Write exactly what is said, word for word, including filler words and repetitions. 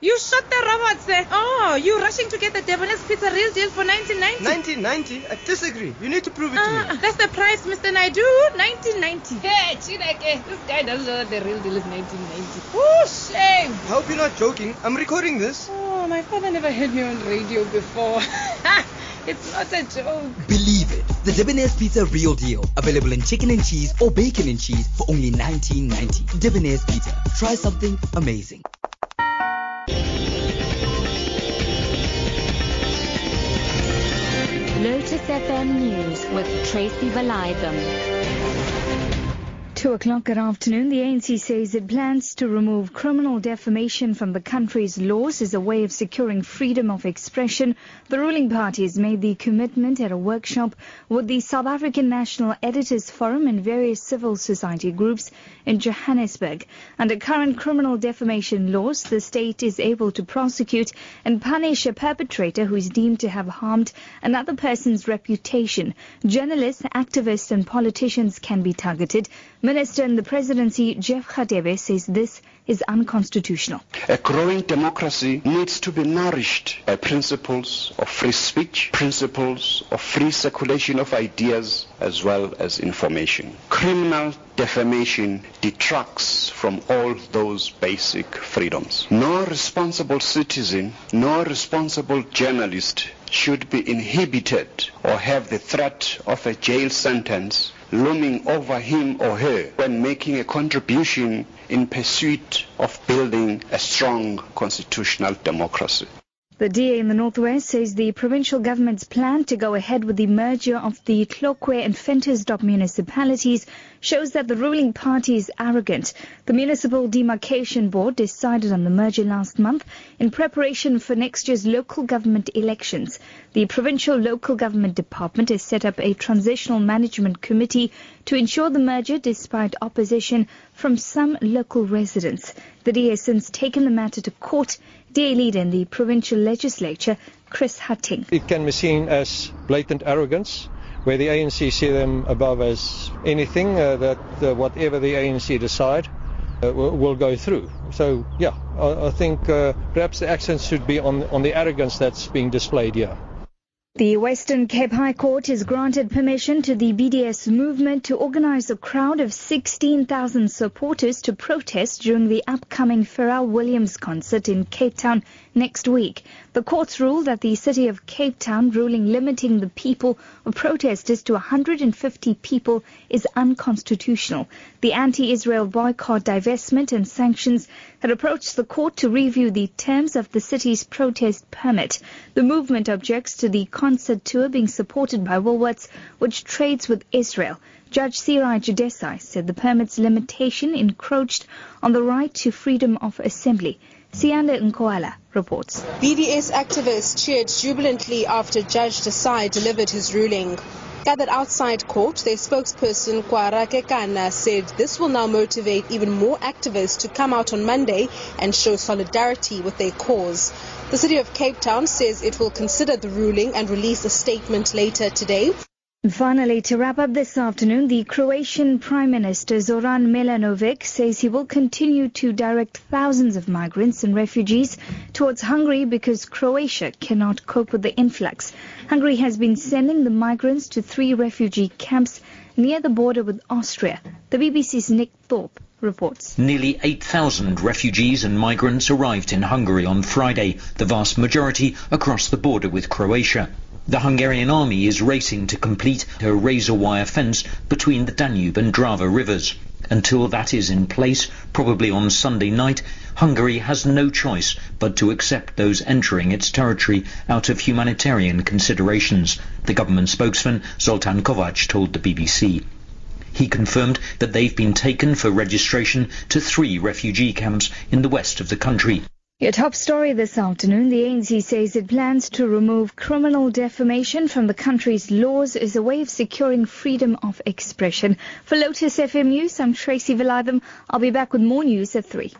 You shot the robots there. Oh, you're rushing to get the Debonair's Pizza real deal for nineteen ninety. nineteen ninety? I disagree. You need to prove it uh, to me. That's the price, Mister Naidu. nineteen ninety. Hey, Chineke, this guy doesn't know that the real deal is nineteen ninety. Oh, shame. I hope you're not joking. I'm recording this. Oh, my father never heard me on radio before. It's not a joke. Believe it. The Debonair's Pizza Real Deal. Available in chicken and cheese or bacon and cheese for only nineteen ninety. Debonair's Pizza. Try something amazing. Lotus F M News with Tracy Validham. Two o'clock that afternoon, the A N C says it plans to remove criminal defamation from the country's laws as a way of securing freedom of expression. The ruling party has made the commitment at a workshop with the South African National Editors Forum and various civil society groups in Johannesburg. Under current criminal defamation laws, the state is able to prosecute and punish a perpetrator who is deemed to have harmed another person's reputation. Journalists, activists and politicians can be targeted. Minister in the presidency, Jeff Radebe, says this is unconstitutional. A growing democracy needs to be nourished by principles of free speech, principles of free circulation of ideas, as well as information. Criminal defamation detracts from all those basic freedoms. No responsible citizen, no responsible journalist should be inhibited or have the threat of a jail sentence looming over him or her when making a contribution in pursuit of building a strong constitutional democracy. The D A in the Northwest says the provincial government's plan to go ahead with the merger of the Tlokwe and Fentersdorp municipalities shows that the ruling party is arrogant. The Municipal Demarcation Board decided on the merger last month in preparation for next year's local government elections. The Provincial Local Government Department has set up a transitional management committee to ensure the merger despite opposition from some local residents. The D A has since taken the matter to court. D A leader in the provincial legislature, Chris Hutting. It can be seen as blatant arrogance, where the A N C see them above as anything uh, that uh, whatever the A N C decide uh, will, will go through. So, yeah, I, I think uh, perhaps the accent should be on, on the arrogance that's being displayed here. The Western Cape High Court has granted permission to the B D S movement to organise a crowd of sixteen thousand supporters to protest during the upcoming Pharrell Williams concert in Cape Town next week. The court's ruled that the City of Cape Town ruling limiting the people of protesters to one hundred fifty people is unconstitutional. The anti-Israel boycott, divestment and sanctions had approached the court to review the terms of the city's protest permit. The movement objects to the concert tour being supported by Woolworths, which trades with Israel. Judge Siraj Desai said the permit's limitation encroached on the right to freedom of assembly. Siyanda Nkuala reports. B D S activists cheered jubilantly after Judge Desai delivered his ruling. Gathered outside court, their spokesperson Kwa Rakekana said this will now motivate even more activists to come out on Monday and show solidarity with their cause. The City of Cape Town says it will consider the ruling and release a statement later today. Finally, to wrap up this afternoon, the Croatian Prime Minister Zoran Milanovic says he will continue to direct thousands of migrants and refugees towards Hungary because Croatia cannot cope with the influx. Hungary has been sending the migrants to three refugee camps near the border with Austria. The B B C's Nick Thorpe reports. Nearly eight thousand refugees and migrants arrived in Hungary on Friday, the vast majority across the border with Croatia. The Hungarian army is racing to complete a razor wire fence between the Danube and Drava rivers. Until that is in place, probably on Sunday night, Hungary has no choice but to accept those entering its territory out of humanitarian considerations, the government spokesman Zoltán Kovács told the B B C. He confirmed that they've been taken for registration to three refugee camps in the west of the country. Your top story this afternoon, the A N C says it plans to remove criminal defamation from the country's laws as a way of securing freedom of expression. For Lotus F M News, I'm Tracy Validham. I'll be back with more news at three.